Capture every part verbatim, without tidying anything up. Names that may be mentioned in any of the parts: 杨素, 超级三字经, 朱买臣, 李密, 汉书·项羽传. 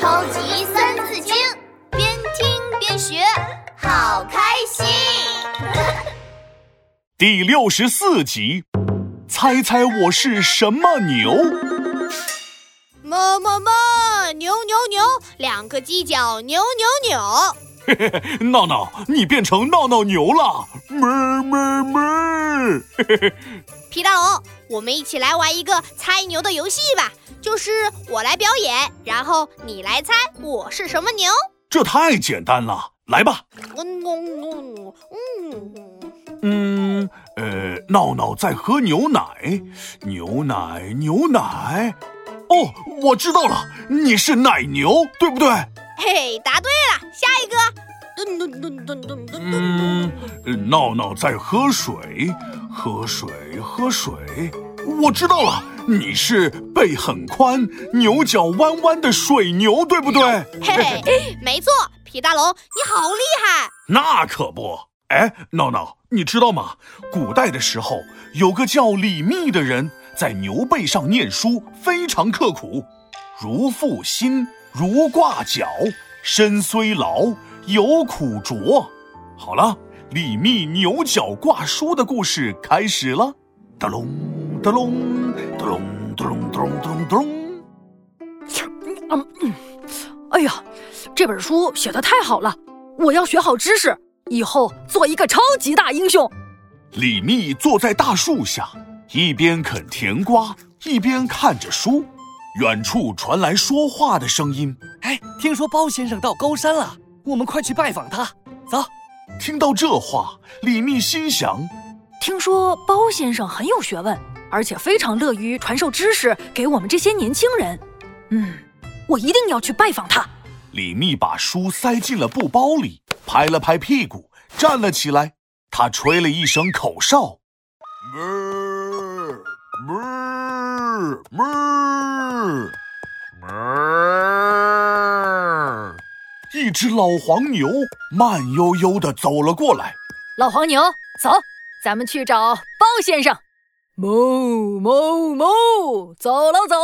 超级三字经，边听边学，好开心。第六十四集，猜猜我是什么牛？么么么，牛牛牛，两个犄角扭扭扭。嘿嘿，闹闹，你变成闹闹牛了！哞哞哞！皮大龙，我们一起来玩一个猜牛的游戏吧，就是我来表演，然后你来猜我是什么牛。这太简单了，来吧。嗯嗯嗯嗯呃，闹闹在喝牛奶，牛奶牛奶。哦，我知道了，你是奶牛，对不对？嘿，答对了，下一个。嗯，闹闹在喝水，喝水，喝水。我知道了，你是背很宽，牛角弯弯的水牛，对不对？嘿嘿，没错，皮大龙，你好厉害。那可不。哎，闹闹，你知道吗？古代的时候，有个叫李密的人，在牛背上念书，非常刻苦，如负薪。如挂角，身虽劳，犹苦卓。好了，李密牛角挂书的故事开始了。哒隆哒隆哒隆哒隆哒隆哒隆哒隆。哎呀，这本书写得太好了，我要学好知识，以后做一个超级大英雄。李密坐在大树下，一边啃甜瓜，一边看着书。远处传来说话的声音。哎，听说包先生到高山了，我们快去拜访他，走。听到这话，李密心想，听说包先生很有学问，而且非常乐于传授知识给我们这些年轻人。嗯，我一定要去拜访他。李密把书塞进了布包里，拍了拍屁股，站了起来。他吹了一声口哨。一只老黄牛慢悠悠地走了过来。老黄牛，走，咱们去找包先生。哞哞哞，走了走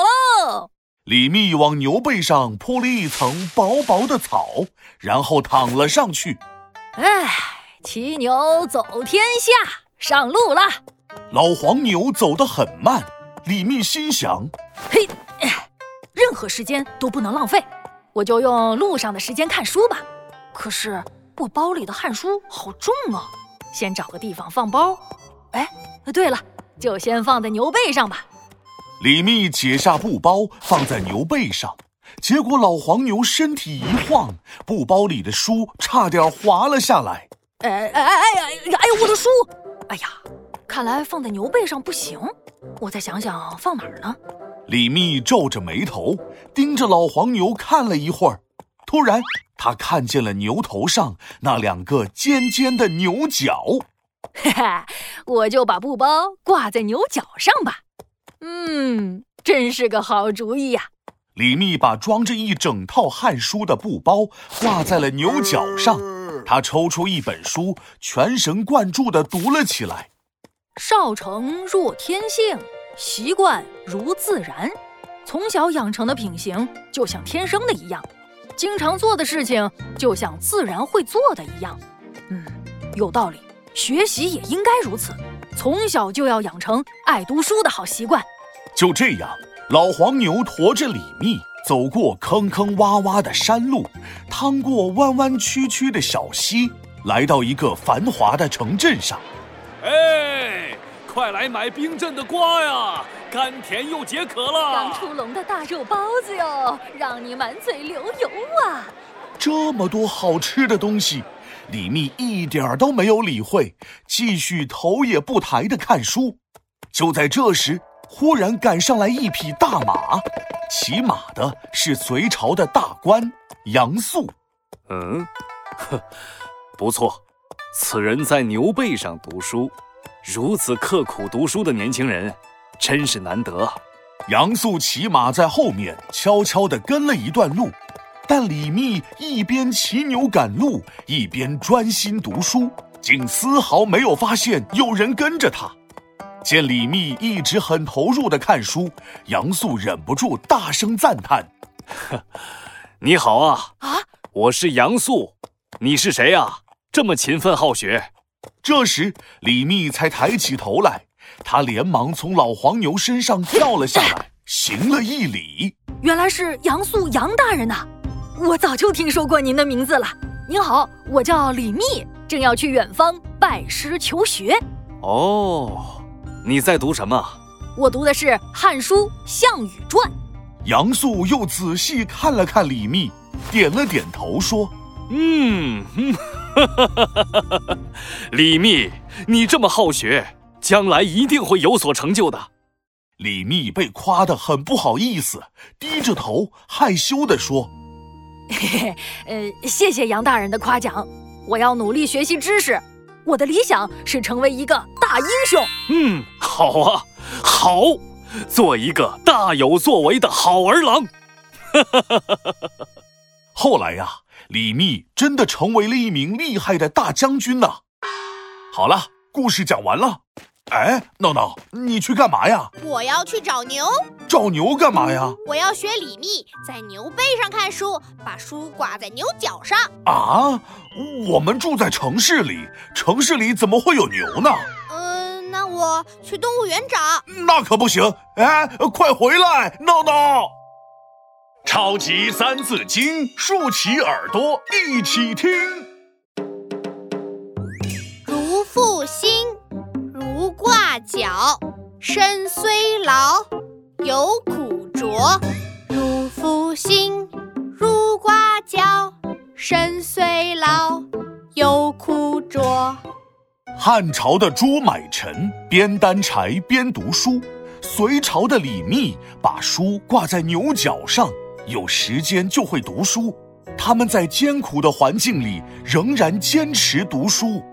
了。李密往牛背上铺了一层薄薄的草，然后躺了上去。哎，骑牛走天下，上路了。老黄牛走得很慢，李密心想，嘿，任何时间都不能浪费，我就用路上的时间看书吧。可是我包里的汉书好重啊，先找个地方放包。哎，对了，就先放在牛背上吧。李密解下布包放在牛背上，结果老黄牛身体一晃，布包里的书差点滑了下来。哎哎哎哎哎呦，我的书！哎呀，看来放在牛背上不行，我再想想放哪儿呢。李密皱着眉头，盯着老黄牛看了一会儿。突然，他看见了牛头上那两个尖尖的牛角。嘿嘿，我就把布包挂在牛角上吧。嗯，真是个好主意呀！李密把装着一整套汉书的布包挂在了牛角上。他抽出一本书，全神贯注地读了起来。少成若天性，习惯如自然，从小养成的品行就像天生的一样，经常做的事情就像自然会做的一样。嗯，有道理，学习也应该如此，从小就要养成爱读书的好习惯。就这样，老黄牛驮着李密走过坑坑洼洼的山路，趟过弯弯曲曲的小溪，来到一个繁华的城镇上。哎，快来买冰镇的瓜呀，甘甜又解渴了。刚出笼的大肉包子哟，让你满嘴流油啊。这么多好吃的东西，李密一点都没有理会，继续头也不抬地看书。就在这时，忽然赶上来一匹大马，骑马的是隋朝的大官杨素。嗯，呵，不错，此人在牛背上读书。如此刻苦读书的年轻人，真是难得。杨素骑马在后面悄悄地跟了一段路，但李密一边骑牛赶路，一边专心读书，竟丝毫没有发现有人跟着他。见李密一直很投入地看书，杨素忍不住大声赞叹：“你好啊！啊，我是杨素，你是谁啊？这么勤奋好学。这时，李密才抬起头来，他连忙从老黄牛身上掉了下来，行了一礼。原来是杨素杨大人呐！我早就听说过您的名字了。您好，我叫李密，正要去远方拜师求学。哦，你在读什么？我读的是《汉书·项羽传》。杨素又仔细看了看李密，点了点头说：“嗯，哈哈哈哈哈！李密，你这么好学，将来一定会有所成就的。”李密被夸得很不好意思，低着头害羞地说：“嘿嘿，呃，谢谢杨大人的夸奖，我要努力学习知识。我的理想是成为一个大英雄。”嗯，好啊，好。做一个大有作为的好儿郎。后来呀、啊，李密真的成为了一名厉害的大将军呢、啊。好了，故事讲完了。哎，闹闹，你去干嘛呀？我要去找牛。找牛干嘛呀？我要学李密，在牛背上看书，把书挂在牛角上。啊，我们住在城市里，城市里怎么会有牛呢？那我去动物园找。那可不行！哎，快回来，闹闹！超级三字经，竖起耳朵一起听。如负薪，如挂角，身虽劳，犹苦卓。如负薪，如挂角，身虽劳，犹苦卓。汉朝的朱买臣边担柴边读书，隋朝的李密把书挂在牛角上，有时间就会读书。他们在艰苦的环境里仍然坚持读书。